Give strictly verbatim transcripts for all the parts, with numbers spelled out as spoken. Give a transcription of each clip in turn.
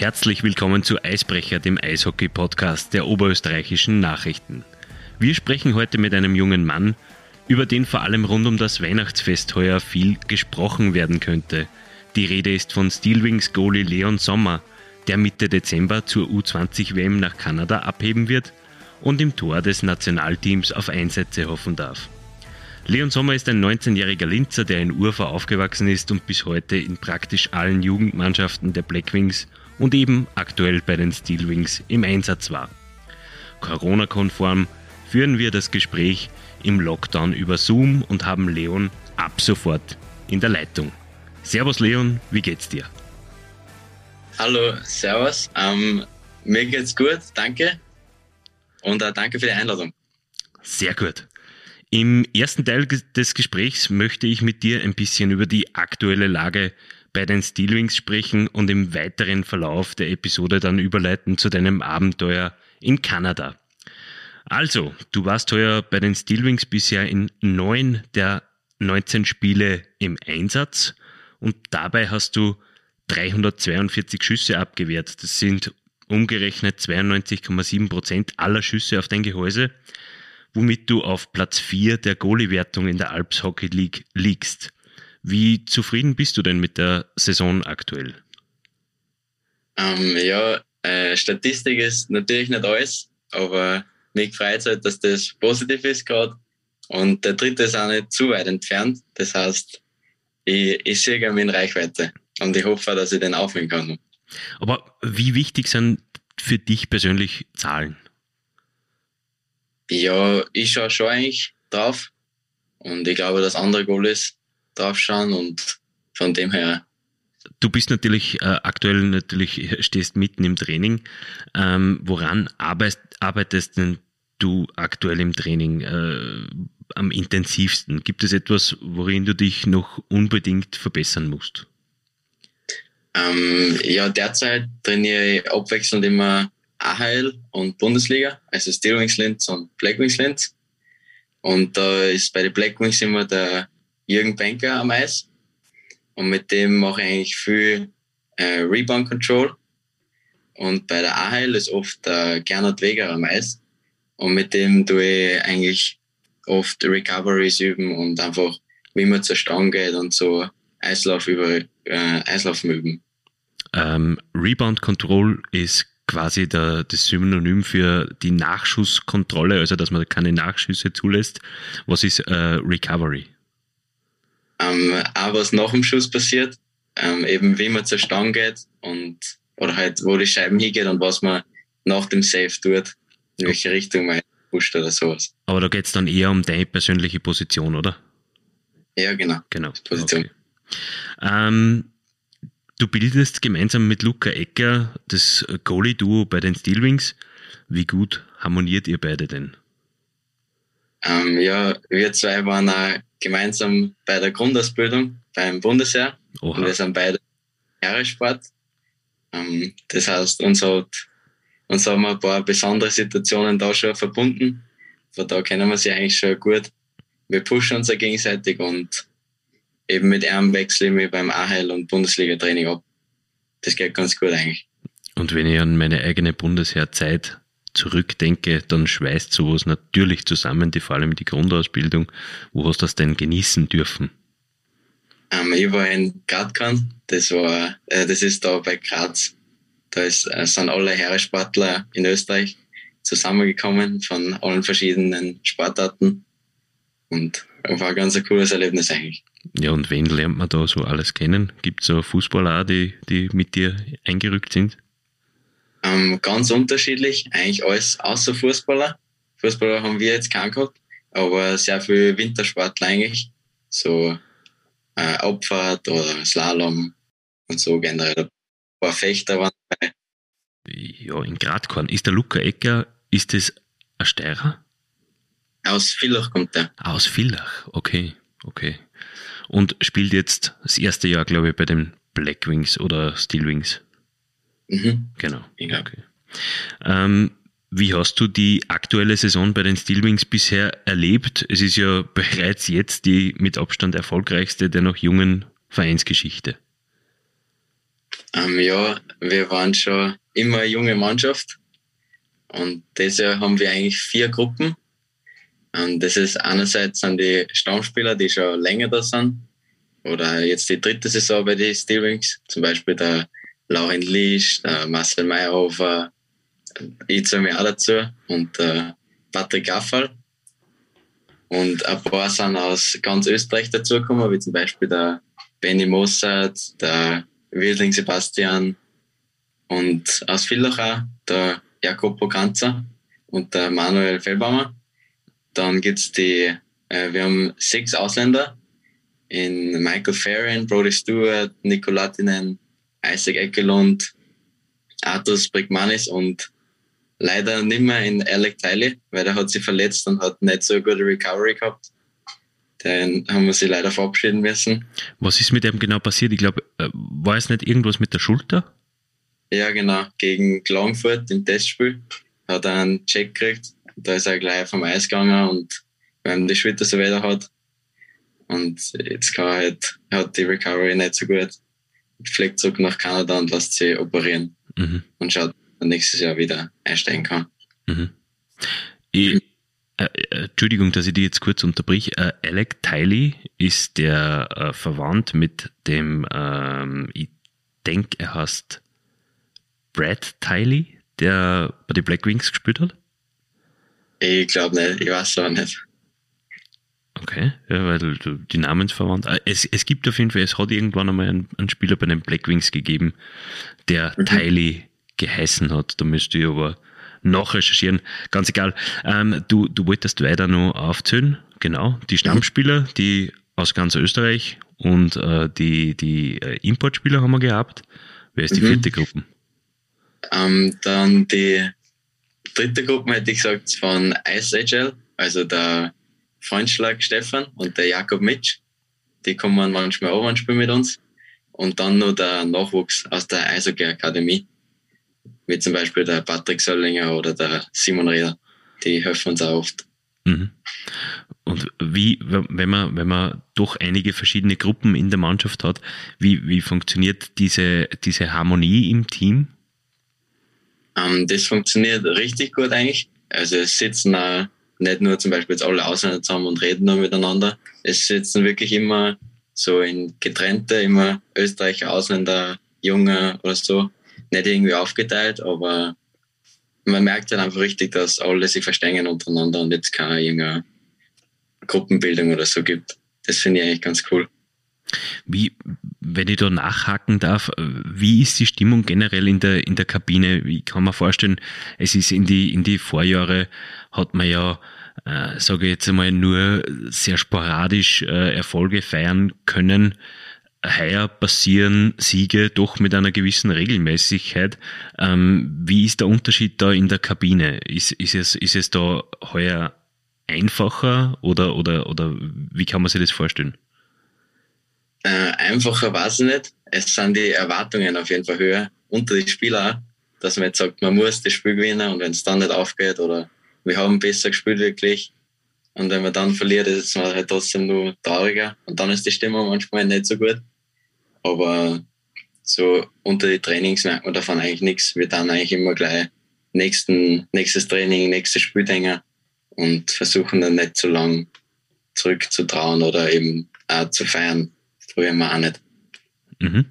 Herzlich willkommen zu Eisbrecher, dem Eishockey-Podcast der Oberösterreichischen Nachrichten. Wir sprechen heute mit einem jungen Mann, über den vor allem rund um das Weihnachtsfest heuer viel gesprochen werden könnte. Die Rede ist von Steelwings-Goalie Leon Sommer, der Mitte Dezember zur U zwanzig W M nach Kanada abheben wird und im Tor des Nationalteams auf Einsätze hoffen darf. Leon Sommer ist ein neunzehnjähriger Linzer, der in Urfahr aufgewachsen ist und bis heute in praktisch allen Jugendmannschaften der Blackwings und eben aktuell bei den Steelwings im Einsatz war. Corona-konform führen wir das Gespräch im Lockdown über Zoom und haben Leon ab sofort in der Leitung. Servus Leon, wie geht's dir? Hallo, servus. Ähm, mir geht's gut, danke. Und äh, danke für die Einladung. Sehr gut. Im ersten Teil des Gesprächs möchte ich mit dir ein bisschen über die aktuelle Lage bei den Steelwings sprechen und im weiteren Verlauf der Episode dann überleiten zu deinem Abenteuer in Kanada. Also, du warst heuer bei den Steelwings bisher in neun der neunzehn Spiele im Einsatz und dabei hast du dreihundertzweiundvierzig Schüsse abgewehrt. Das sind umgerechnet zweiundneunzig Komma sieben Prozent aller Schüsse auf dein Gehäuse, womit du auf Platz vier der Goalie-Wertung in der Alps-Hockey-League liegst. Wie zufrieden bist du denn mit der Saison aktuell? Ähm, ja, äh, Statistik ist natürlich nicht alles, aber mich freut es halt, dass das positiv ist gerade. Und der dritte ist auch nicht zu weit entfernt. Das heißt, ich, ich sehe mich in Reichweite und ich hoffe, dass ich den aufnehmen kann. Aber wie wichtig sind für dich persönlich Zahlen? Ja, ich schaue schon eigentlich drauf und ich glaube, dass andere Goalies drauf schauen und von dem her. Du bist natürlich äh, aktuell, natürlich stehst mitten im Training. Ähm, woran arbeitest, arbeitest denn du aktuell im Training äh, am intensivsten? Gibt es etwas, worin du dich noch unbedingt verbessern musst? Ähm, ja, derzeit trainiere ich abwechselnd immer I C H L und Bundesliga, also Steelwings Linz und Blackwings Linz. Und da äh, ist bei den Blackwings immer der Jürgen Penker am Eis. Und mit dem mache ich eigentlich viel äh, Rebound Control. Und bei der A H L ist oft äh, Gernot Weger am Eis. Und mit dem tue ich eigentlich oft Recoveries üben und einfach, wie man zur Stange geht und so Eislauf über, äh, Eislaufen üben. Ähm, Rebound Control ist quasi der, das Synonym für die Nachschusskontrolle, also dass man keine Nachschüsse zulässt. Was ist äh, Recovery? Ähm, auch was nach dem Schuss passiert, ähm, eben wie man zur Stange geht und oder halt wo die Scheiben hingeht und was man nach dem Save tut, in welche Richtung man pusht oder sowas. Aber da geht es dann eher um deine persönliche Position, oder? Ja, genau. Genau. Position. Okay. Ähm, du bildest gemeinsam mit Luca Ecker das Goalie-Duo bei den Steelwings. Wie gut harmoniert ihr beide denn? Ähm, ja, wir zwei waren auch gemeinsam bei der Grundausbildung beim Bundesheer. Oha. Und wir sind beide Heeresport. Ähm, das heißt, uns, hat, uns haben wir ein paar besondere Situationen da schon verbunden. Von da kennen wir sie eigentlich schon gut. Wir pushen uns ja gegenseitig und eben mit einem wechsle ich mich beim A H L und Bundesliga-Training ab. Das geht ganz gut eigentlich. Und wenn ich an meine eigene Bundesheerzeit zurückdenke, dann schweißt sowas natürlich zusammen, die, vor allem die Grundausbildung. Wo hast du das denn genießen dürfen? Ähm, ich war in Gratkan, das war, äh, das ist da bei Graz. Da ist, äh, sind alle Heeresportler in Österreich zusammengekommen von allen verschiedenen Sportarten und war ein ganz cooles Erlebnis eigentlich. Ja, und wen lernt man da so alles kennen? Gibt es so Fußballer auch, die, die mit dir eingerückt sind? Ähm, ganz unterschiedlich, eigentlich alles außer Fußballer. Fußballer haben wir jetzt keinen gehabt, aber sehr viel Wintersportler eigentlich. So äh, Abfahrt oder Slalom und so generell. Ein paar Fechter waren dabei. Ja, in Gratkorn. Ist der Luca Ecker, ist das ein Steirer? Aus Villach kommt der. Aus Villach, okay, okay. Und spielt jetzt das erste Jahr, glaube ich, bei den Blackwings oder Steelwings. Mhm. Genau. Ja. Okay. Ähm, wie hast du die aktuelle Saison bei den Steelwings bisher erlebt? Es ist ja bereits jetzt die mit Abstand erfolgreichste der noch jungen Vereinsgeschichte. Ähm, ja, wir waren schon immer eine junge Mannschaft und dieses Jahr haben wir eigentlich vier Gruppen. Ähm, das ist einerseits sind die Stammspieler, die schon länger da sind oder jetzt die dritte Saison bei den Steelwings, zum Beispiel der Lauren Lisch, der Marcel Mayrhofer, ich zähle mich auch dazu und der Patrick Gaffal. Und ein paar sind aus ganz Österreich dazugekommen, wie zum Beispiel der Benny Mosser, der Wildling Sebastian und aus Villach auch der Jakob Poganza und der Manuel Fellbaumer. Dann gibt's die, äh, wir haben sechs Ausländer in Michael Farrin, Brody Stewart, Nikolatinen, Isaac Ekelund, Artus Bregmanis und leider nicht mehr in Alec Tiley, weil der hat sich verletzt und hat nicht so eine gute Recovery gehabt. Dann haben wir sie leider verabschieden müssen. Was ist mit ihm genau passiert? Ich glaube, war es nicht irgendwas mit der Schulter? Ja, genau. Gegen Klagenfurt im Testspiel hat er einen Check gekriegt. Da ist er gleich vom Eis gegangen und weil ihm die Schulter so weiter hat. Und jetzt kann er halt, hat die Recovery nicht so gut. Fliegt zurück nach Kanada und lässt sie operieren. Mhm. Und schaut, dass er nächstes Jahr wieder einsteigen kann. Mhm. Ich Äh, Entschuldigung, dass ich die jetzt kurz unterbrich. Äh, Alec Tiley ist der äh, verwandt mit dem, ähm, ich denke, er heißt Brad Tiley, der bei den Blackwings gespielt hat? Ich glaube nicht, ich weiß es auch nicht. Okay, ja, weil die Namensverwandt. Äh, es, es gibt auf jeden Fall, es hat irgendwann einmal einen, einen Spieler bei den Blackwings gegeben, der mhm. Tiley geheißen hat. Da müsste ich aber noch recherchieren, ganz egal. Ähm, du, du wolltest weiter noch aufzählen, genau, die Stammspieler, die aus ganz Österreich und äh, die, die äh, Importspieler haben wir gehabt. Wer ist die mhm. vierte Gruppe? Ähm, dann die dritte Gruppe, hätte ich gesagt, von IceHL, also der Freundschlag Stefan und der Jakob Mitsch. Die kommen manchmal auch und spielen mit uns. Und dann noch der Nachwuchs aus der Eishockey-Akademie, wie zum Beispiel der Patrick Söllinger oder der Simon Reder, die helfen uns auch oft. Mhm. Und wie, wenn man, wenn man doch einige verschiedene Gruppen in der Mannschaft hat, wie, wie funktioniert diese, diese Harmonie im Team? Ähm, das funktioniert richtig gut eigentlich. Also es sitzen auch nicht nur zum Beispiel jetzt alle Ausländer zusammen und reden nur miteinander. Es sitzen wirklich immer so in getrennte, immer Österreicher, Ausländer, Junge oder so. Nicht irgendwie aufgeteilt, aber man merkt halt einfach richtig, dass alle sich verstehen untereinander und jetzt keine irgendeine Gruppenbildung oder so gibt. Das finde ich eigentlich ganz cool. Wie, wenn ich da nachhaken darf, wie ist die Stimmung generell in der, in der Kabine? Ich kann mir vorstellen, es ist in die, in die Vorjahre hat man ja, äh, sage ich jetzt einmal, nur sehr sporadisch äh, Erfolge feiern können. Heuer passieren Siege doch mit einer gewissen Regelmäßigkeit. Ähm, wie ist der Unterschied da in der Kabine? Ist, ist, es, ist es da heuer einfacher oder, oder, oder wie kann man sich das vorstellen? Äh, einfacher weiß ich nicht. Es sind die Erwartungen auf jeden Fall höher unter die Spieler, dass man jetzt sagt, man muss das Spiel gewinnen und wenn es dann nicht aufgeht oder wir haben besser gespielt wirklich. Und wenn man dann verliert, ist man halt trotzdem nur trauriger. Und dann ist die Stimmung manchmal nicht so gut. Aber so unter die Trainings merkt man davon eigentlich nichts. Wir dann eigentlich immer gleich nächsten, nächstes Training, nächstes Spiel hängen und versuchen dann nicht zu lang zurückzutrauen oder eben auch zu feiern. Früher mal auch nicht. Mhm.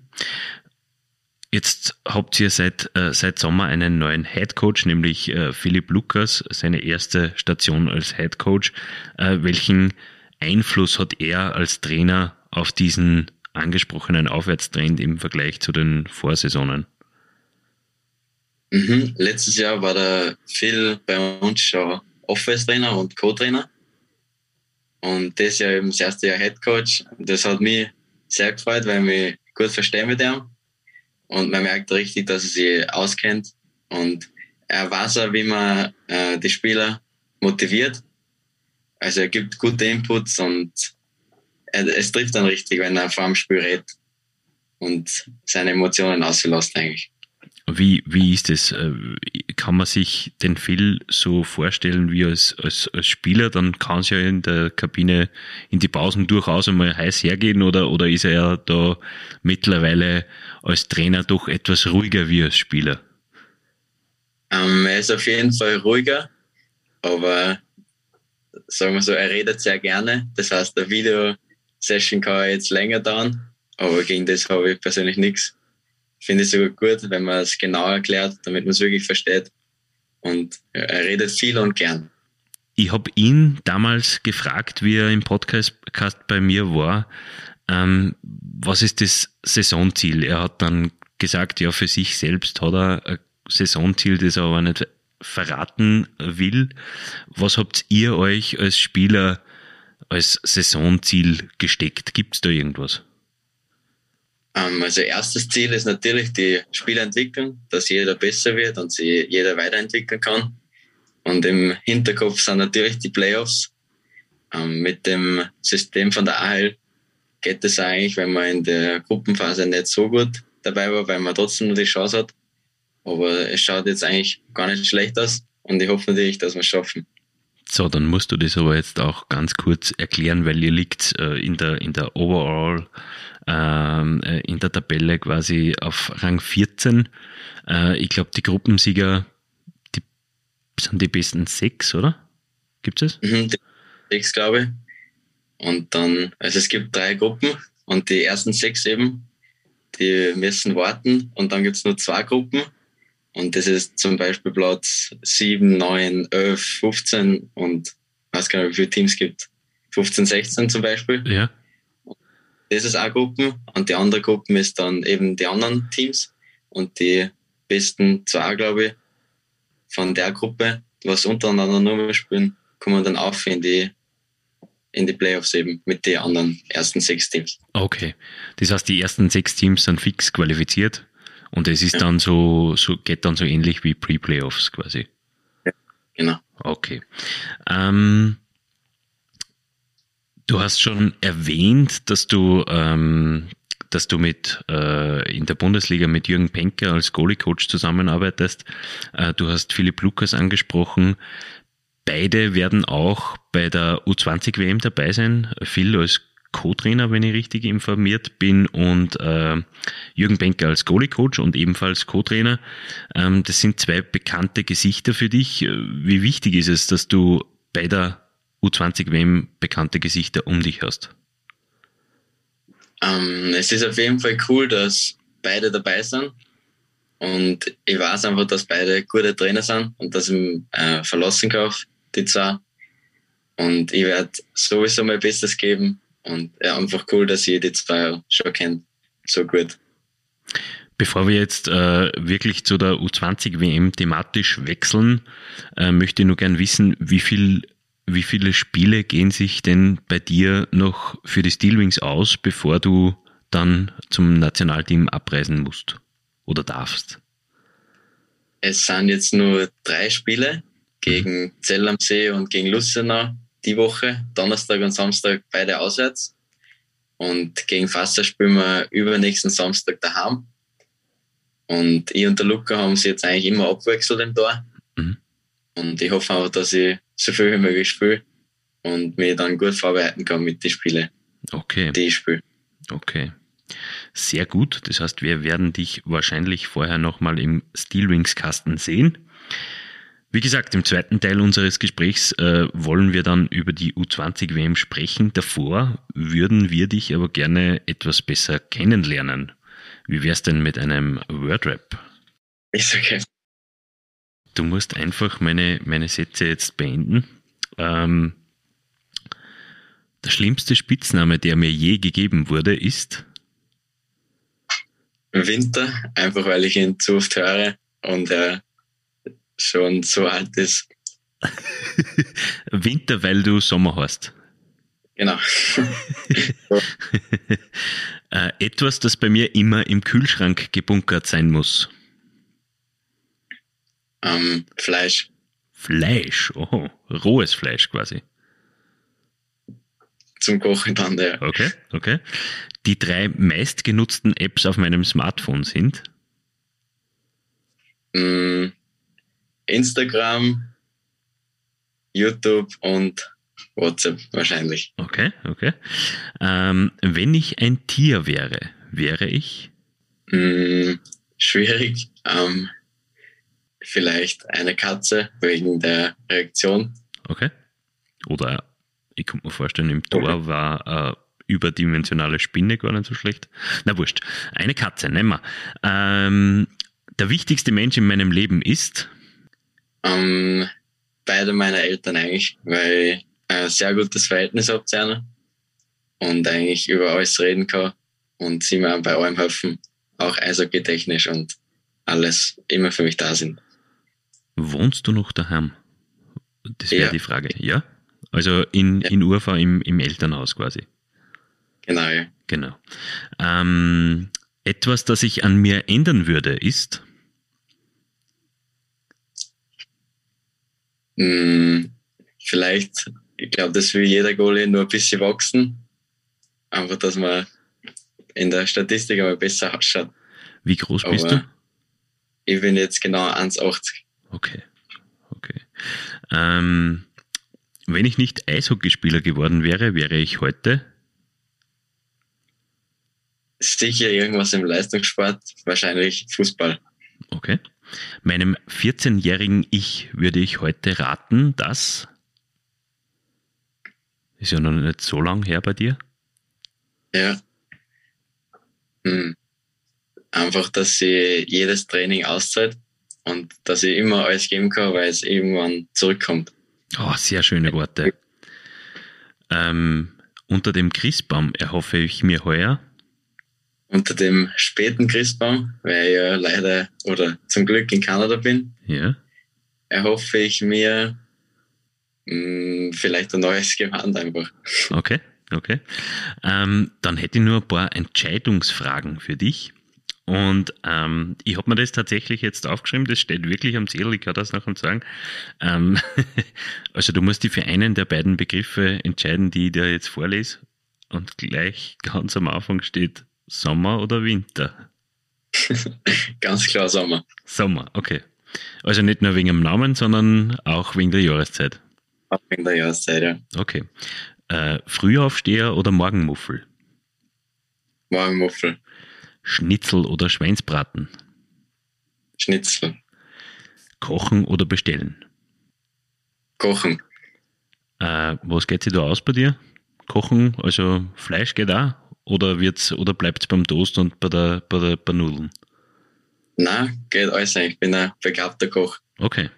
Jetzt habt ihr seit, äh, seit Sommer einen neuen Headcoach, nämlich äh, Philipp Lukas, seine erste Station als Headcoach. Äh, welchen Einfluss hat er als Trainer auf diesen angesprochenen Aufwärtstrend im Vergleich zu den Vorsaisonen? Mhm. Letztes Jahr war der Phil bei uns schon Offense-Trainer und Co-Trainer. Und das Jahr eben das erste Jahr Headcoach. Das hat mich sehr gefreut, weil ich mich gut verstehe mit ihm. Und man merkt richtig, dass er sich auskennt. Und er weiß auch, wie man äh, die Spieler motiviert. Also er gibt gute Inputs und er, es trifft dann richtig, wenn er vor dem Spiel redet und seine Emotionen auslässt eigentlich. Wie, wie ist das? Kann man sich den Phil so vorstellen wie als, als, als Spieler? Dann kann es ja in der Kabine in die Pausen durchaus einmal heiß hergehen, oder, oder ist er ja da mittlerweile als Trainer doch etwas ruhiger wie als Spieler? Um, er ist auf jeden Fall ruhiger, aber sagen wir so, er redet sehr gerne. Das heißt, eine Video-Session kann er jetzt länger dauern, aber gegen das habe ich persönlich nichts. Finde ich sogar gut, wenn man es genau erklärt, damit man es wirklich versteht. Und er redet viel und gern. Ich habe ihn damals gefragt, wie er im Podcast bei mir war, ähm, was ist das Saisonziel? Er hat dann gesagt, ja, für sich selbst hat er ein Saisonziel, das er aber nicht verraten will. Was habt ihr euch als Spieler als Saisonziel gesteckt? Gibt es da irgendwas? Also erstes Ziel ist natürlich die Spielentwicklung, dass jeder besser wird und sich jeder weiterentwickeln kann. Und im Hinterkopf sind natürlich die Playoffs. Mit dem System von der A H L geht es eigentlich, wenn man in der Gruppenphase nicht so gut dabei war, weil man trotzdem nur die Chance hat. Aber es schaut jetzt eigentlich gar nicht schlecht aus und ich hoffe natürlich, dass wir es schaffen. So, dann musst du das aber jetzt auch ganz kurz erklären, weil ihr liegt äh, in der in der Overall, ähm, äh, in der Tabelle quasi auf Rang vierzehn. Äh, ich glaube, die Gruppensieger die, sind die besten sechs, oder? Gibt es das? Mhm, die sechs, glaube ich. Und dann, also es gibt drei Gruppen und die ersten sechs eben, die müssen warten und dann gibt es nur zwei Gruppen. Und das ist zum Beispiel Platz sieben, neun, elf, fünfzehn und ich weiß gar nicht, wie viele Teams es gibt. fünfzehn, sechzehn zum Beispiel. Ja. Das ist eine Gruppe und die andere Gruppe ist dann eben die anderen Teams und die besten zwei, glaube ich, von der Gruppe, was untereinander nur mehr spielen, kommen dann auf in die in die Playoffs eben mit den anderen ersten sechs Teams. Okay, das heißt, die ersten sechs Teams sind fix qualifiziert? Und es ist ja. dann so, so, geht dann so ähnlich wie Pre-Playoffs quasi. Ja, genau. Okay. Ähm, du hast schon erwähnt, dass du, ähm, dass du mit, äh, in der Bundesliga mit Jürgen Penker als Goalie-Coach zusammenarbeitest. Äh, du hast Philipp Lukas angesprochen. Beide werden auch bei der U zwanzig W M dabei sein. Phil als Co-Trainer, wenn ich richtig informiert bin, und äh, Jürgen Penker als Goalie-Coach und ebenfalls Co-Trainer. Ähm, das sind zwei bekannte Gesichter für dich. Wie wichtig ist es, dass du bei der U zwanzig W M bekannte Gesichter um dich hast? Ähm, es ist auf jeden Fall cool, dass beide dabei sind und ich weiß einfach, dass beide gute Trainer sind und dass ich mich äh, verlassen kann auf die zwei. Und ich werde sowieso mein Bestes geben. Und ja, einfach cool, dass ihr die zwei schon kennt. So gut. Bevor wir jetzt äh, wirklich zu der U zwanzig W M thematisch wechseln, äh, möchte ich nur gern wissen, wie viel, wie viele Spiele gehen sich denn bei dir noch für die Steelwings aus, bevor du dann zum Nationalteam abreisen musst oder darfst? Es sind jetzt nur drei Spiele gegen mhm. Zell am See und gegen Lustenau. Die Woche, Donnerstag und Samstag, beide auswärts. Und gegen Fasser spielen wir übernächsten Samstag daheim. Und ich und der Luca haben sie jetzt eigentlich immer abwechselt im Tor. Mhm. Und ich hoffe auch, dass ich so viel wie möglich spiele und mich dann gut vorbereiten kann mit den Spielen, okay. die ich spiele. Okay. Sehr gut. Das heißt, wir werden dich wahrscheinlich vorher nochmal im Steelwings-Kasten sehen. Wie gesagt, im zweiten Teil unseres Gesprächs äh, wollen wir dann über die U zwanzig W M sprechen. Davor würden wir dich aber gerne etwas besser kennenlernen. Wie wär's denn mit einem Word-Rap? Ist okay. Du musst einfach meine, meine Sätze jetzt beenden. Ähm, der schlimmste Spitzname, der mir je gegeben wurde, ist? Winter, einfach weil ich ihn zu oft höre und äh, schon so alt ist. Winter, weil du Sommer hast. Genau. äh, etwas, das bei mir immer im Kühlschrank gebunkert sein muss. Ähm, Fleisch. Fleisch, oh, rohes Fleisch quasi. Zum Kochen dann, ja. Okay, okay. Die drei meistgenutzten Apps auf meinem Smartphone sind? mh, Instagram, YouTube und WhatsApp wahrscheinlich. Okay, okay. Ähm, wenn ich ein Tier wäre, wäre ich? Mh, schwierig. Ähm, vielleicht eine Katze wegen der Reaktion. Okay. Oder ich kann mir vorstellen, im Tor okay. war äh, überdimensionale Spinne gar nicht so schlecht. Na wurscht, eine Katze, nehmen wir. Ähm, der wichtigste Mensch in meinem Leben ist? Ähm, beide meiner Eltern eigentlich, weil ich ein sehr gutes Verhältnis habe zu einer und eigentlich über alles reden kann und sie mir bei allem helfen, auch eishockey-technisch und alles immer für mich da sind. Wohnst du noch daheim? Das wäre ja die Frage, ja? Also in, ja. in Urfahr im, im Elternhaus quasi. Genau, ja. Genau. Ähm, etwas, das ich an mir ändern würde, ist? Hm, vielleicht, ich glaube, das will jeder Goalie nur ein bisschen wachsen. Einfach, dass man in der Statistik einmal besser ausschaut. Wie groß Aber bist du? Ich bin jetzt genau eins achtzig. Okay, okay. Ähm, wenn ich nicht Eishockeyspieler geworden wäre, wäre ich heute? Sicher irgendwas im Leistungssport, wahrscheinlich Fußball. Okay. Meinem vierzehnjährigen Ich würde ich heute raten, dass... Ist ja noch nicht so lang her bei dir. Ja. Hm. Einfach, dass sie jedes Training auszahlt und dass ich immer alles geben kann, weil es irgendwann zurückkommt. Oh, sehr schöne Worte. Ähm, unter dem Christbaum erhoffe ich mir heuer? Unter dem späten Christbaum, weil ich ja leider oder zum Glück in Kanada bin, ja. erhoffe ich mir mh, vielleicht ein neues Gewand einfach. Okay, okay. Ähm, dann hätte ich nur ein paar Entscheidungsfragen für dich. Und ähm, ich habe mir das tatsächlich jetzt aufgeschrieben, das steht wirklich am Zettel, ich kann das nachher sagen. Ähm, also du musst dich für einen der beiden Begriffe entscheiden, die ich dir jetzt vorlese. Und gleich ganz am Anfang steht Sommer oder Winter? Ganz klar Sommer. Sommer, okay. Also nicht nur wegen dem Namen, sondern auch wegen der Jahreszeit. Auch wegen der Jahreszeit, ja. Okay. Äh, Frühaufsteher oder Morgenmuffel? Morgenmuffel. Schnitzel oder Schweinsbraten? Schnitzel. Kochen oder bestellen? Kochen. Äh, was geht sich da aus bei dir? Kochen, also Fleisch geht auch? Oder, wird's, oder bleibt es beim Toast und bei der, bei der bei Nudeln? Nein, geht alles. Ich bin ein begabter Koch. Okay.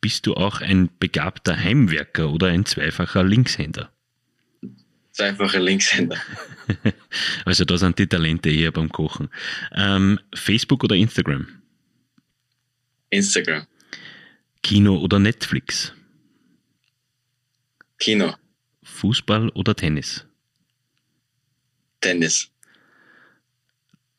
Bist du auch ein begabter Heimwerker oder ein zweifacher Linkshänder? Zweifacher Linkshänder. Also da sind die Talente eher beim Kochen. Ähm, Facebook oder Instagram? Instagram. Kino oder Netflix? Kino. Fußball oder Tennis? Tennis.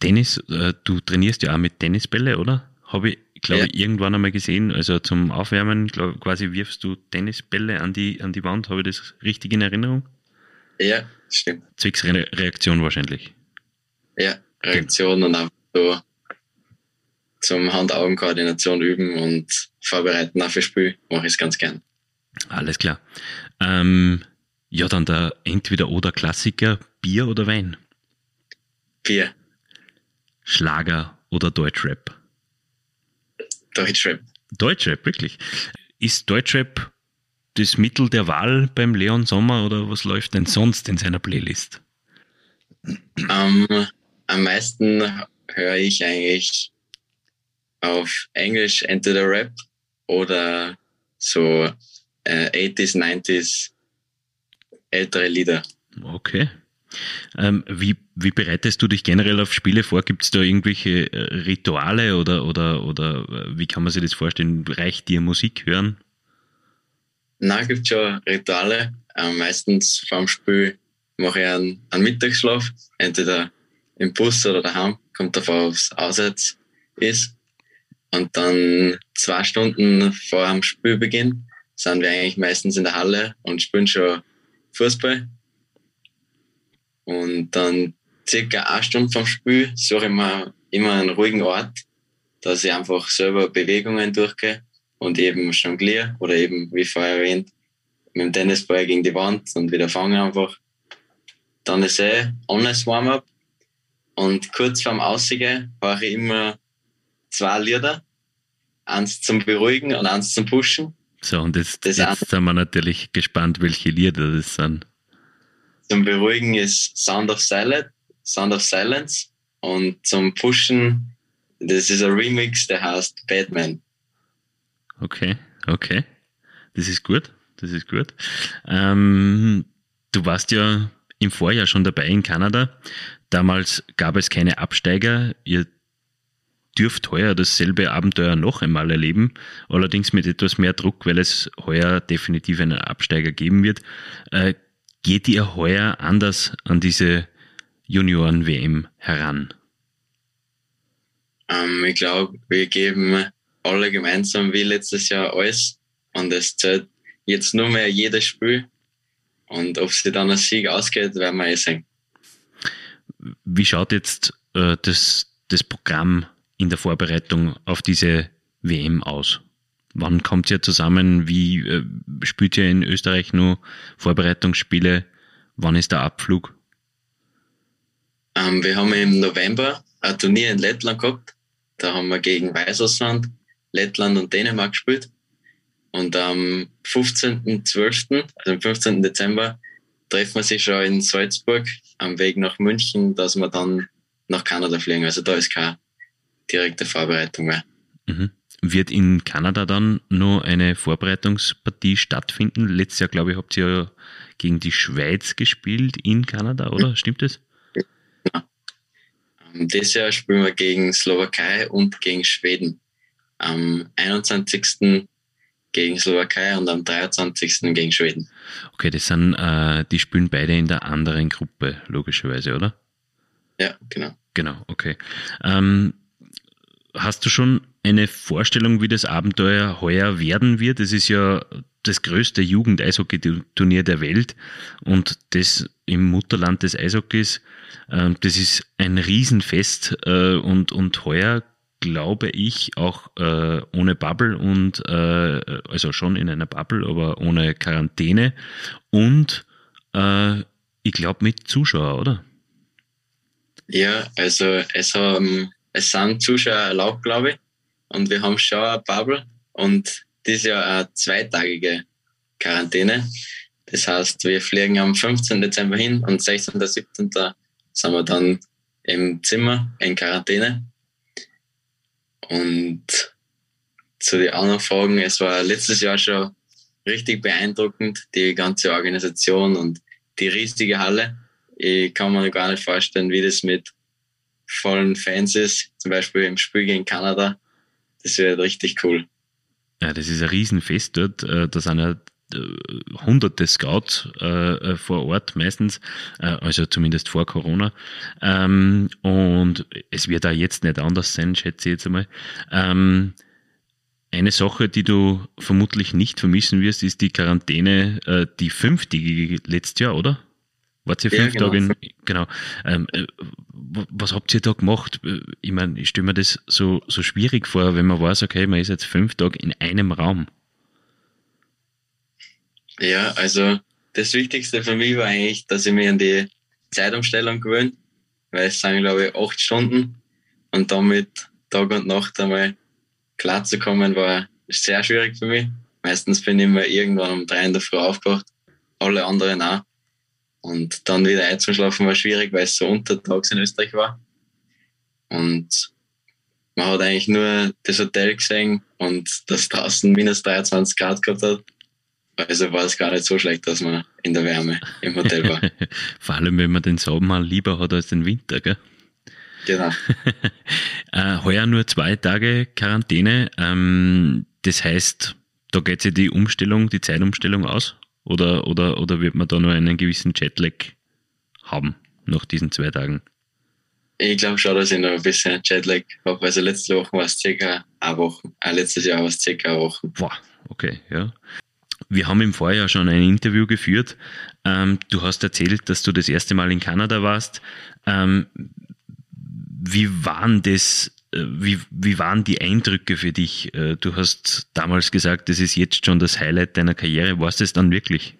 Tennis, äh, du trainierst ja auch mit Tennisbälle, oder? Habe ich, glaube ja. ich, irgendwann einmal gesehen. Also zum Aufwärmen glaub, quasi wirfst du Tennisbälle an die, an die Wand. Habe ich das richtig in Erinnerung? Ja, stimmt. Zwecksreaktion wahrscheinlich. Ja, Reaktion und einfach so zum Hand-Augen-Koordination üben und vorbereiten auf das Spiel. Mache ich es ganz gern. Alles klar. Ähm, ja, dann der Entweder-Oder-Klassiker. Bier oder Wein? Bier. Schlager oder Deutschrap? Deutschrap. Deutschrap, wirklich. Ist Deutschrap das Mittel der Wahl beim Leon Sommer oder was läuft denn sonst in seiner Playlist? Um, am meisten höre ich eigentlich auf Englisch entweder Rap oder so äh, achtziger, neunziger ältere Lieder. Okay. Ähm, wie, wie bereitest du dich generell auf Spiele vor? Gibt es da irgendwelche Rituale oder, oder, oder wie kann man sich das vorstellen? Reicht dir Musik hören? Nein, gibt schon Rituale. Ähm, meistens vor dem Spiel mache ich einen, einen Mittagsschlaf, entweder im Bus oder daheim, kommt davon aufs Auswärts ist. Und dann zwei Stunden vor dem Spielbeginn sind wir eigentlich meistens in der Halle und spielen schon Fußball. Und dann circa eine Stunde vom Spiel suche ich mir immer einen ruhigen Ort dass ich einfach selber Bewegungen durchgehe und eben jongliere oder eben, wie vorher erwähnt, mit dem Tennisball gegen die Wand und wieder fangen einfach. Dann ist eh honest Warm-up und kurz vorm Aussiegen brauche ich immer zwei Lieder, eins zum Beruhigen und eins zum Pushen. So, und jetzt, das jetzt sind wir natürlich gespannt, welche Lieder das sind. Zum Beruhigen ist Sound of Silence, Sound of Silence und zum Pushen, das ist ein Remix, der heißt Batman. Okay, okay. Das ist gut, das ist gut. Ähm, du warst ja im Vorjahr schon dabei in Kanada. Damals gab es keine Absteiger. Ihr dürft heuer dasselbe Abenteuer noch einmal erleben, allerdings mit etwas mehr Druck, weil es heuer definitiv einen Absteiger geben wird. Äh, geht ihr heuer anders an diese Junioren-W M heran? Ähm, ich glaube, wir geben alle gemeinsam wie letztes Jahr alles und es zählt jetzt nur mehr jedes Spiel und ob es dann ein Sieg ausgeht, werden wir eh sehen. Wie schaut jetzt äh, das, das Programm in der Vorbereitung auf diese W M aus? Wann kommt ihr zusammen? Wie äh, spielt ihr in Österreich nur Vorbereitungsspiele? Wann ist der Abflug? Ähm, wir haben im November ein Turnier in Lettland gehabt. Da haben wir gegen Weißrussland, Lettland und Dänemark gespielt. Und am fünfzehnten zwölften, also am fünfzehnten Dezember, treffen wir sich schon in Salzburg am Weg nach München, dass wir dann nach Kanada fliegen. Also da ist keine direkte Vorbereitung mehr. Mhm. Wird in Kanada dann noch eine Vorbereitungspartie stattfinden? Letztes Jahr, glaube ich, habt ihr ja gegen die Schweiz gespielt in Kanada, oder? Mhm. Stimmt das? Ja. Dieses Jahr spielen wir gegen Slowakei und gegen Schweden. Am einundzwanzigsten gegen Slowakei und am dreiundzwanzigsten gegen Schweden. Okay, das sind, äh, die spielen beide in der anderen Gruppe, logischerweise, oder? Ja, genau. Genau, okay. Ähm, hast du schon eine Vorstellung, wie das Abenteuer heuer werden wird? Es ist ja das größte Jugend-Eishockey-Turnier der Welt und das im Mutterland des Eishockeys. Das ist ein Riesenfest und, und heuer, glaube ich, auch ohne Bubble und also schon in einer Bubble, aber ohne Quarantäne und ich glaube mit Zuschauer, oder? Ja, also es haben es sind Zuschauer erlaubt, glaube ich. Und wir haben schon eine Bubble und dieses Jahr eine zweitägige Quarantäne. Das heißt, wir fliegen am fünfzehnten Dezember hin und sechzehnten siebten sind wir dann im Zimmer in Quarantäne. Und zu den anderen Fragen, es war letztes Jahr schon richtig beeindruckend, die ganze Organisation und die riesige Halle. Ich kann mir gar nicht vorstellen, wie das mit vollen Fans ist, zum Beispiel im Spiel gegen Kanada. Das wäre richtig cool. Ja, das ist ein Riesenfest dort. Da sind ja hunderte Scouts vor Ort meistens, also zumindest vor Corona. Und es wird auch jetzt nicht anders sein, schätze ich jetzt einmal. Eine Sache, die du vermutlich nicht vermissen wirst, ist die Quarantäne, die fünftägige letztes Jahr, oder? Wart ihr fünf ja, Tage genau. in, genau. Ähm, äh, was habt ihr da gemacht? Ich meine, ich stelle mir das so, so schwierig vor, wenn man weiß, okay, man ist jetzt fünf Tage in einem Raum. Ja, also das Wichtigste für mich war eigentlich, dass ich mich an die Zeitumstellung gewöhne, weil es sind, glaube ich, acht Stunden und damit Tag und Nacht einmal klarzukommen, war sehr schwierig für mich. Meistens bin ich immer irgendwann um drei in der Früh aufgewacht, alle anderen auch. Und dann wieder einzuschlafen war schwierig, weil es so untertags in Österreich war. Und man hat eigentlich nur das Hotel gesehen und das draußen minus dreiundzwanzig Grad gehabt hat. Also war es gar nicht so schlecht, dass man in der Wärme im Hotel war. Vor allem, wenn man den Sommer lieber hat als den Winter, gell? Genau. äh, heuer nur zwei Tage Quarantäne. Ähm, das heißt, da geht sich die Umstellung, die Zeitumstellung aus? Oder, oder, oder wird man da noch einen gewissen Jetlag haben nach diesen zwei Tagen? Ich glaube schon, dass ich noch ein bisschen Jetlag habe. Also letzte Woche war es circa eine Woche. Äh, letztes Jahr war es circa eine Woche. Boah, okay, ja. Wir haben im Vorjahr schon ein Interview geführt. Ähm, du hast erzählt, dass du das erste Mal in Kanada warst. Ähm, wie waren das Wie, wie waren die Eindrücke für dich? Du hast damals gesagt, das ist jetzt schon das Highlight deiner Karriere. War es das dann wirklich?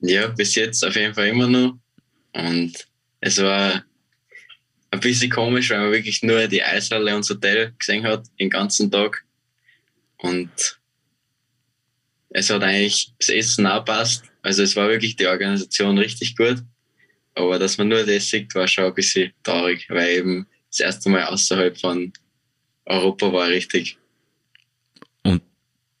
Ja, bis jetzt auf jeden Fall immer noch. Und es war ein bisschen komisch, weil man wirklich nur die Eishalle und das Hotel gesehen hat, den ganzen Tag. Und es hat eigentlich das Essen auch gepasst. Also es war wirklich die Organisation richtig gut. Aber dass man nur das sieht, war schon ein bisschen traurig, weil eben das erste Mal außerhalb von Europa war richtig. Und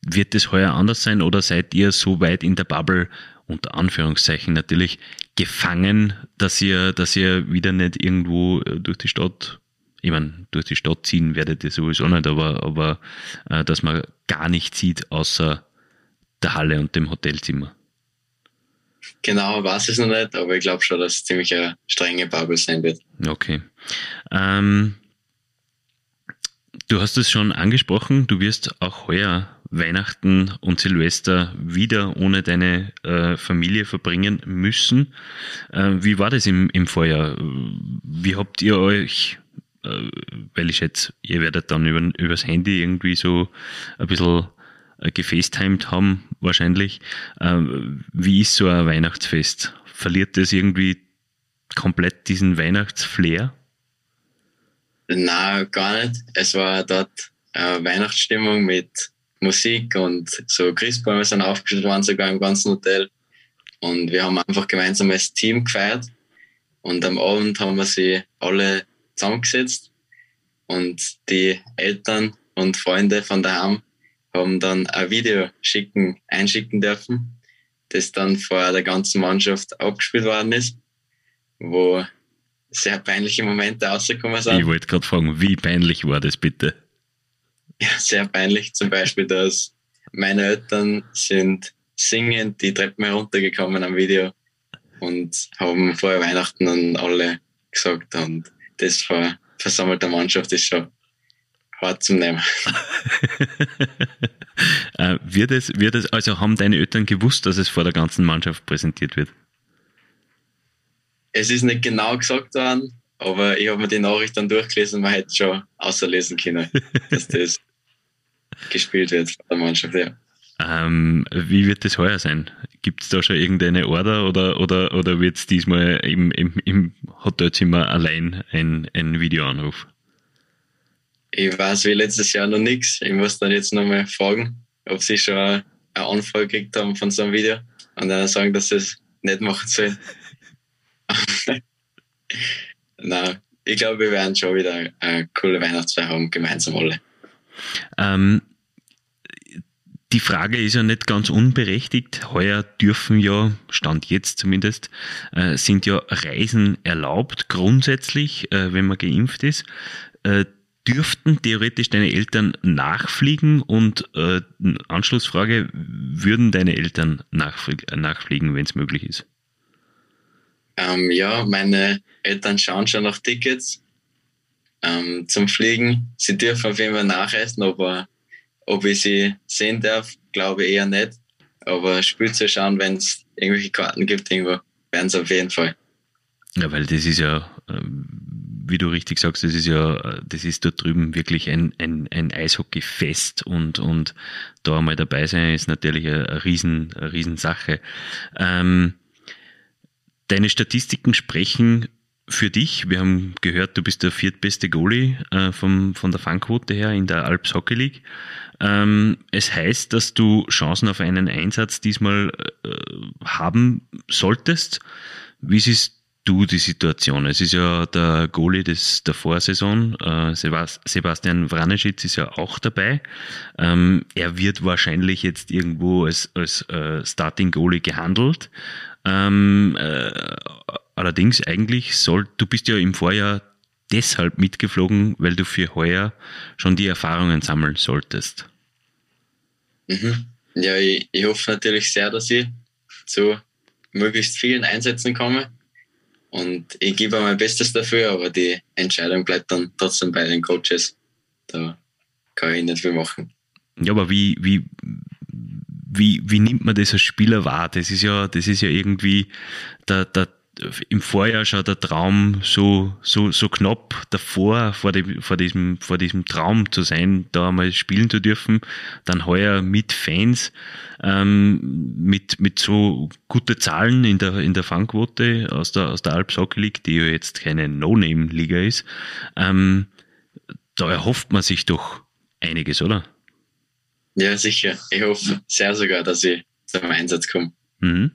wird das heuer anders sein oder seid ihr so weit in der Bubble, unter Anführungszeichen natürlich, gefangen, dass ihr, dass ihr wieder nicht irgendwo durch die Stadt, ich meine, durch die Stadt ziehen werdet ihr sowieso nicht, aber, aber äh, dass man gar nichts sieht außer der Halle und dem Hotelzimmer? Genau, weiß ich noch nicht, aber ich glaube schon, dass es ziemlich eine strenge Bubble sein wird. Okay. Ähm, du hast es schon angesprochen, du wirst auch heuer Weihnachten und Silvester wieder ohne deine äh, Familie verbringen müssen. Äh, wie war das im, im Vorjahr? Wie habt ihr euch, äh, weil ich schätze, ihr werdet dann über, übers Handy irgendwie so ein bisschen gefacetimed haben wahrscheinlich. Wie ist so ein Weihnachtsfest? Verliert das irgendwie komplett diesen Weihnachtsflair? Nein, gar nicht. Es war dort eine Weihnachtsstimmung mit Musik und so Christbäume sind aufgestellt worden, sogar im ganzen Hotel. Und wir haben einfach gemeinsam als Team gefeiert. Und am Abend haben wir sie alle zusammengesetzt. Und die Eltern und Freunde von daheim haben dann ein Video schicken, einschicken dürfen, das dann vor der ganzen Mannschaft abgespielt worden ist, wo sehr peinliche Momente rausgekommen sind. Ich wollte gerade fragen, wie peinlich war das bitte? Ja, sehr peinlich. Zum Beispiel, dass meine Eltern sind singend die Treppen heruntergekommen am Video und haben vorher Weihnachten an alle gesagt, und das vor versammelter Mannschaft ist schon hart zum Nehmen. äh, wird es, wird es, also haben deine Eltern gewusst, dass es vor der ganzen Mannschaft präsentiert wird? Es ist nicht genau gesagt worden, aber ich habe mir die Nachricht dann durchgelesen, man hätte schon außerlesen können, dass das gespielt wird vor der Mannschaft, ja. Ähm, wie wird das heuer sein? Gibt es da schon irgendeine Order oder, oder, oder wird es diesmal im, im, im Hotelzimmer allein ein, ein Videoanruf? Ich weiß wie letztes Jahr noch nichts. Ich muss dann jetzt nochmal fragen, ob sie schon eine Anfrage gekriegt haben von so einem Video und dann sagen, dass sie es nicht machen sollen. Nein, ich glaube, wir werden schon wieder eine coole Weihnachtsfeier haben, gemeinsam alle. Ähm, die Frage ist ja nicht ganz unberechtigt. Heuer dürfen ja, Stand jetzt zumindest, äh, sind ja Reisen erlaubt, grundsätzlich, äh, wenn man geimpft ist. Äh, Dürften theoretisch deine Eltern nachfliegen? Und äh, Anschlussfrage, würden deine Eltern nachfl- nachfliegen, wenn es möglich ist? Ähm, ja, meine Eltern schauen schon nach Tickets ähm, zum Fliegen. Sie dürfen auf jeden Fall nachreisen, aber ob ich sie sehen darf, glaube ich eher nicht. Aber spielt zu schauen, wenn es irgendwelche Karten gibt, irgendwo, werden es auf jeden Fall. Ja, weil das ist ja... Ähm wie du richtig sagst, das ist ja, das ist dort drüben wirklich ein, ein, ein Eishockeyfest und, und da einmal dabei sein ist natürlich eine riesen, eine riesen Sache. Ähm, deine Statistiken sprechen für dich. Wir haben gehört, du bist der viertbeste Goalie äh, vom, von der Fangquote her in der Alps-Hockey-League. Ähm, es heißt, dass du Chancen auf einen Einsatz diesmal äh, haben solltest. Wie ist es du die Situation? Es ist ja der Goalie des, der Vorsaison, äh, Sebastian Vranešic ist ja auch dabei. Ähm, er wird wahrscheinlich jetzt irgendwo als, als äh, Starting Goalie gehandelt. Ähm, äh, allerdings eigentlich soll, du bist ja im Vorjahr deshalb mitgeflogen, weil du für heuer schon die Erfahrungen sammeln solltest. Mhm. Ja, ich, ich hoffe natürlich sehr, dass ich zu möglichst vielen Einsätzen komme. Und ich gebe mein Bestes dafür, aber die Entscheidung bleibt dann trotzdem bei den Coaches. Da kann ich nicht viel machen. Ja, aber wie, wie, wie, wie nimmt man das als Spieler wahr? Das ist ja, das ist ja irgendwie der, der, im Vorjahr schon der Traum so, so, so knapp davor, vor dem, vor diesem, vor diesem Traum zu sein, da mal spielen zu dürfen, dann heuer mit Fans, ähm, mit, mit so gute Zahlen in der, in der Fangquote aus der, aus der Alps-Hockey-League, die ja jetzt keine No-Name-Liga ist, ähm, da erhofft man sich doch einiges, oder? Ja, sicher. Ich hoffe sehr sogar, dass ich zum Einsatz komme. Mhm.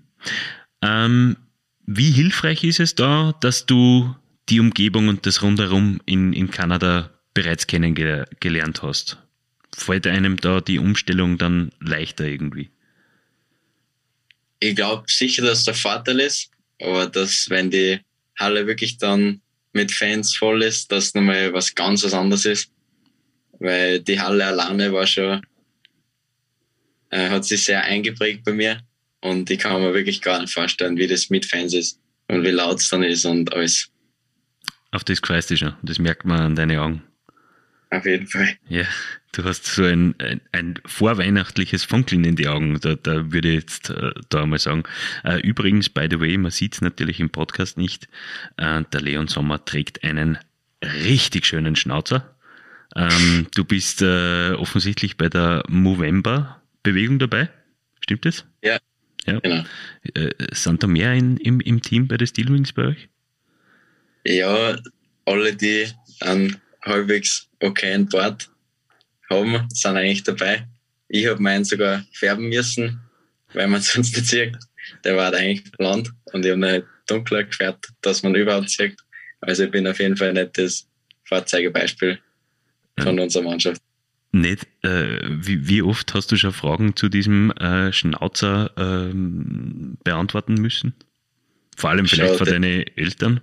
Ähm, Wie hilfreich ist es da, dass du die Umgebung und das Rundherum in, in Kanada bereits kennengelernt hast? Fällt einem da die Umstellung dann leichter irgendwie? Ich glaube sicher, dass der Vorteil ist, aber dass, wenn die Halle wirklich dann mit Fans voll ist, dass nochmal was ganz was anderes ist, weil die Halle alleine war schon, äh, hat sich sehr eingeprägt bei mir. Und ich kann mir wirklich gar nicht vorstellen, wie das mit Fans ist und wie laut es dann ist und alles. Auf das freust du dich schon. Das merkt man an deinen Augen. Auf jeden Fall. Ja, du hast so ein, ein, ein vorweihnachtliches Funkeln in die Augen. Da, da würde ich jetzt äh, da mal sagen. Äh, übrigens, by the way, man sieht es natürlich im Podcast nicht, äh, der Leon Sommer trägt einen richtig schönen Schnauzer. Ähm, du bist äh, offensichtlich bei der Movember-Bewegung dabei. Stimmt das? Ja. Ja. Genau. Äh, sind da mehr in, im, im Team bei den Steelwings bei euch? Ja, alle, die einen halbwegs okayen Bart haben, sind eigentlich dabei. Ich habe meinen sogar färben müssen, weil man sonst nicht sieht. Der war halt eigentlich blond und ich habe ihn halt dunkler gefärbt, dass man überhaupt sieht. Also ich bin auf jeden Fall nicht das Vorzeigebeispiel von ja. unserer Mannschaft. Nicht, äh, wie, wie oft hast du schon Fragen zu diesem äh, Schnauzer ähm, beantworten müssen? Vor allem vielleicht von deinen Eltern?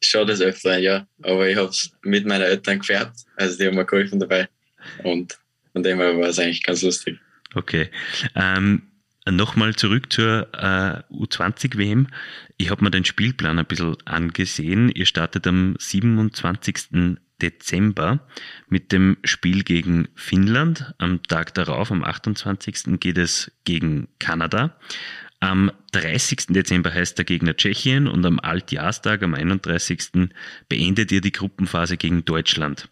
Schon des Öfteren, ja. Aber ich habe es mit meinen Eltern gefärbt. Also die haben mir geholfen dabei. Und von dem her war es eigentlich ganz lustig. Okay. Ähm, Nochmal zurück zur äh, U zwanzig W M. Ich habe mir den Spielplan ein bisschen angesehen. Ihr startet am siebenundzwanzigsten Dezember mit dem Spiel gegen Finnland. Am Tag darauf, am achtundzwanzigsten geht es gegen Kanada. Am dreißigsten Dezember heißt der Gegner Tschechien und am Altjahrstag, am einunddreißigsten beendet ihr die Gruppenphase gegen Deutschland.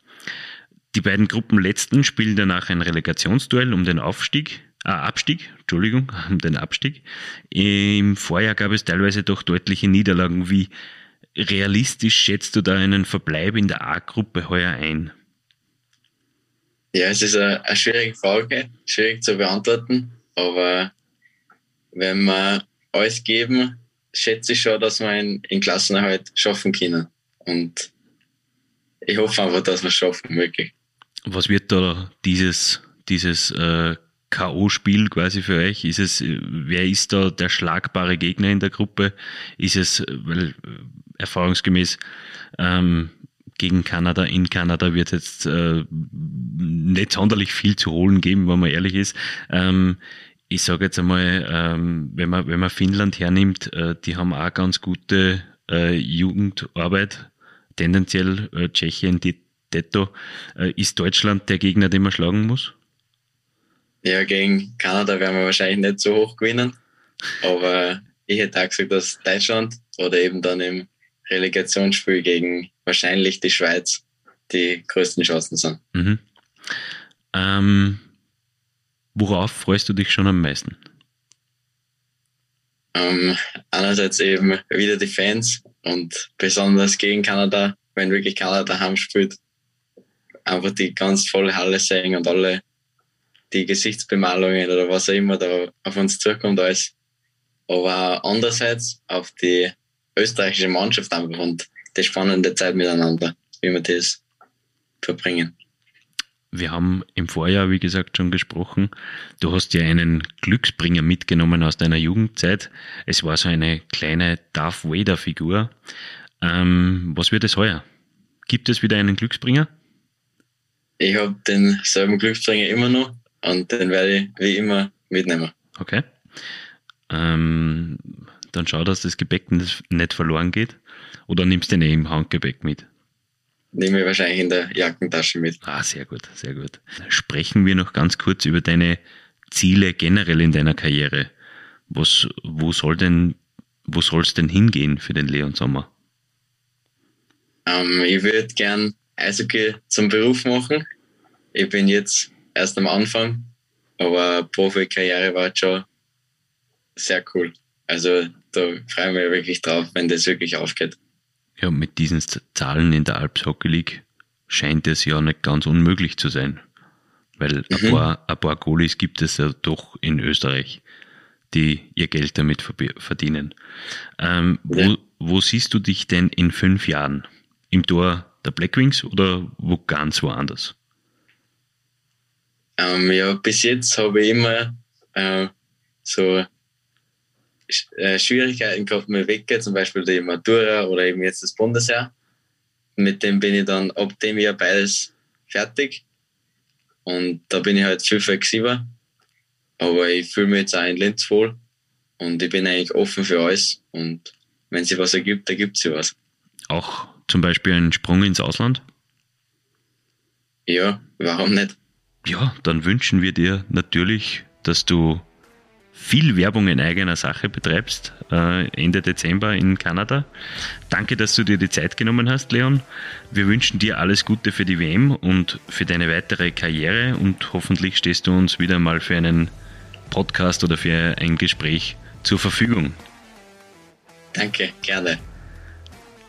Die beiden Gruppenletzten spielen danach ein Relegationsduell um den Aufstieg, äh, Abstieg, Entschuldigung, um den Abstieg. Im Vorjahr gab es teilweise doch deutliche Niederlagen. Wie realistisch schätzt du da einen Verbleib in der A-Gruppe heuer ein? Ja, es ist eine, eine schwierige Frage, schwierig zu beantworten, aber wenn wir alles geben, schätze ich schon, dass wir in, in Klassenerhalt schaffen können. Und ich hoffe einfach, dass wir es schaffen, wirklich. Was wird da dieses, dieses äh, K O-Spiel quasi für euch? Ist es, wer ist da der schlagbare Gegner in der Gruppe? Ist es, weil erfahrungsgemäß ähm, gegen Kanada, in Kanada wird jetzt äh, nicht sonderlich viel zu holen geben, wenn man ehrlich ist. Ähm, ich sage jetzt einmal, ähm, wenn man, wenn man Finnland hernimmt, äh, die haben auch ganz gute äh, Jugendarbeit, tendenziell äh, Tschechien, die Detto. Äh, ist Deutschland der Gegner, den man schlagen muss? Ja, gegen Kanada werden wir wahrscheinlich nicht so hoch gewinnen, aber ich hätte auch gesagt, dass Deutschland oder eben dann im Relegationsspiel gegen wahrscheinlich die Schweiz die größten Chancen sind. Mhm. Ähm, worauf freust du dich schon am meisten? Ähm, einerseits eben wieder die Fans und besonders gegen Kanada, wenn wirklich Kanada daheim spielt, einfach die ganz volle Halle sehen und alle die Gesichtsbemalungen oder was auch immer da auf uns zukommt, alles. Aber andererseits auf die österreichische Mannschaft einfach und die spannende Zeit miteinander, wie wir das verbringen. Wir haben im Vorjahr, wie gesagt, schon gesprochen. Du hast ja einen Glücksbringer mitgenommen aus deiner Jugendzeit. Es war so eine kleine Darth Vader-Figur. Ähm, was wird es heuer? Gibt es wieder einen Glücksbringer? Ich habe denselben Glücksbringer immer noch und den werde ich wie immer mitnehmen. Okay. Ähm, dann schau, dass das Gepäck nicht verloren geht. Oder nimmst du den eh im Handgepäck mit? Nehme ich wahrscheinlich in der Jackentasche mit. Ah, sehr gut, sehr gut. Sprechen wir noch ganz kurz über deine Ziele generell in deiner Karriere. Was, wo soll denn Wo soll es denn hingehen für den Leon Sommer? Ähm, ich würde gern Eishockey zum Beruf machen. Ich bin jetzt erst am Anfang, aber Profikarriere war schon sehr cool. Also da freue ich mich wirklich drauf, wenn das wirklich aufgeht. Ja, mit diesen Zahlen in der Alps-Hockey-League scheint es ja nicht ganz unmöglich zu sein. Weil mhm. ein, paar, ein paar Goalies gibt es ja doch in Österreich, die ihr Geld damit verdienen. Ähm, ja. wo, wo siehst du dich denn in fünf Jahren? Im Tor der Blackwings oder wo ganz woanders? Ähm, ja, bis jetzt habe ich immer äh, so Sch- äh, Schwierigkeiten gehabt mit Wege, zum Beispiel die Matura oder eben jetzt das Bundesjahr. Mit dem bin ich dann ab dem Jahr beides fertig. Und da bin ich halt viel flexibler. Aber ich fühle mich jetzt auch in Linz wohl. Und ich bin eigentlich offen für alles. Und wenn sich was ergibt, dann gibt es was. Auch zum Beispiel einen Sprung ins Ausland? Ja, warum nicht? Ja, dann wünschen wir dir natürlich, dass du viel Werbung in eigener Sache betreibst, äh, Ende Dezember in Kanada. Danke, dass du dir die Zeit genommen hast, Leon. Wir wünschen dir alles Gute für die W M und für deine weitere Karriere und hoffentlich stehst du uns wieder mal für einen Podcast oder für ein Gespräch zur Verfügung. Danke, gerne.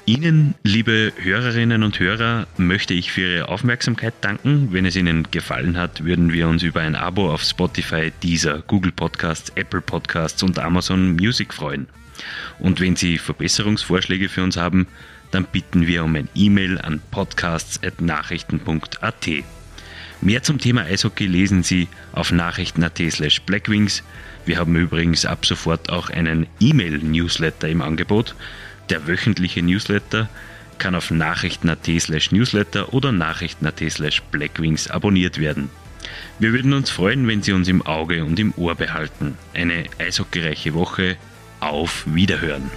Ihnen, liebe Hörerinnen und Hörer, möchte ich für Ihre Aufmerksamkeit danken. Wenn es Ihnen gefallen hat, würden wir uns über ein Abo auf Spotify, Deezer, Google Podcasts, Apple Podcasts und Amazon Music freuen. Und wenn Sie Verbesserungsvorschläge für uns haben, dann bitten wir um ein E-Mail an podcasts at nachrichten punkt at. Mehr zum Thema Eishockey lesen Sie auf nachrichten punkt at slash blackwings. Wir haben übrigens ab sofort auch einen E-Mail-Newsletter im Angebot. Der wöchentliche Newsletter kann auf nachrichten punkt at slash newsletter oder nachrichten punkt at slash blackwings abonniert werden. Wir würden uns freuen, wenn Sie uns im Auge und im Ohr behalten. Eine eishockeyreiche Woche. Auf Wiederhören!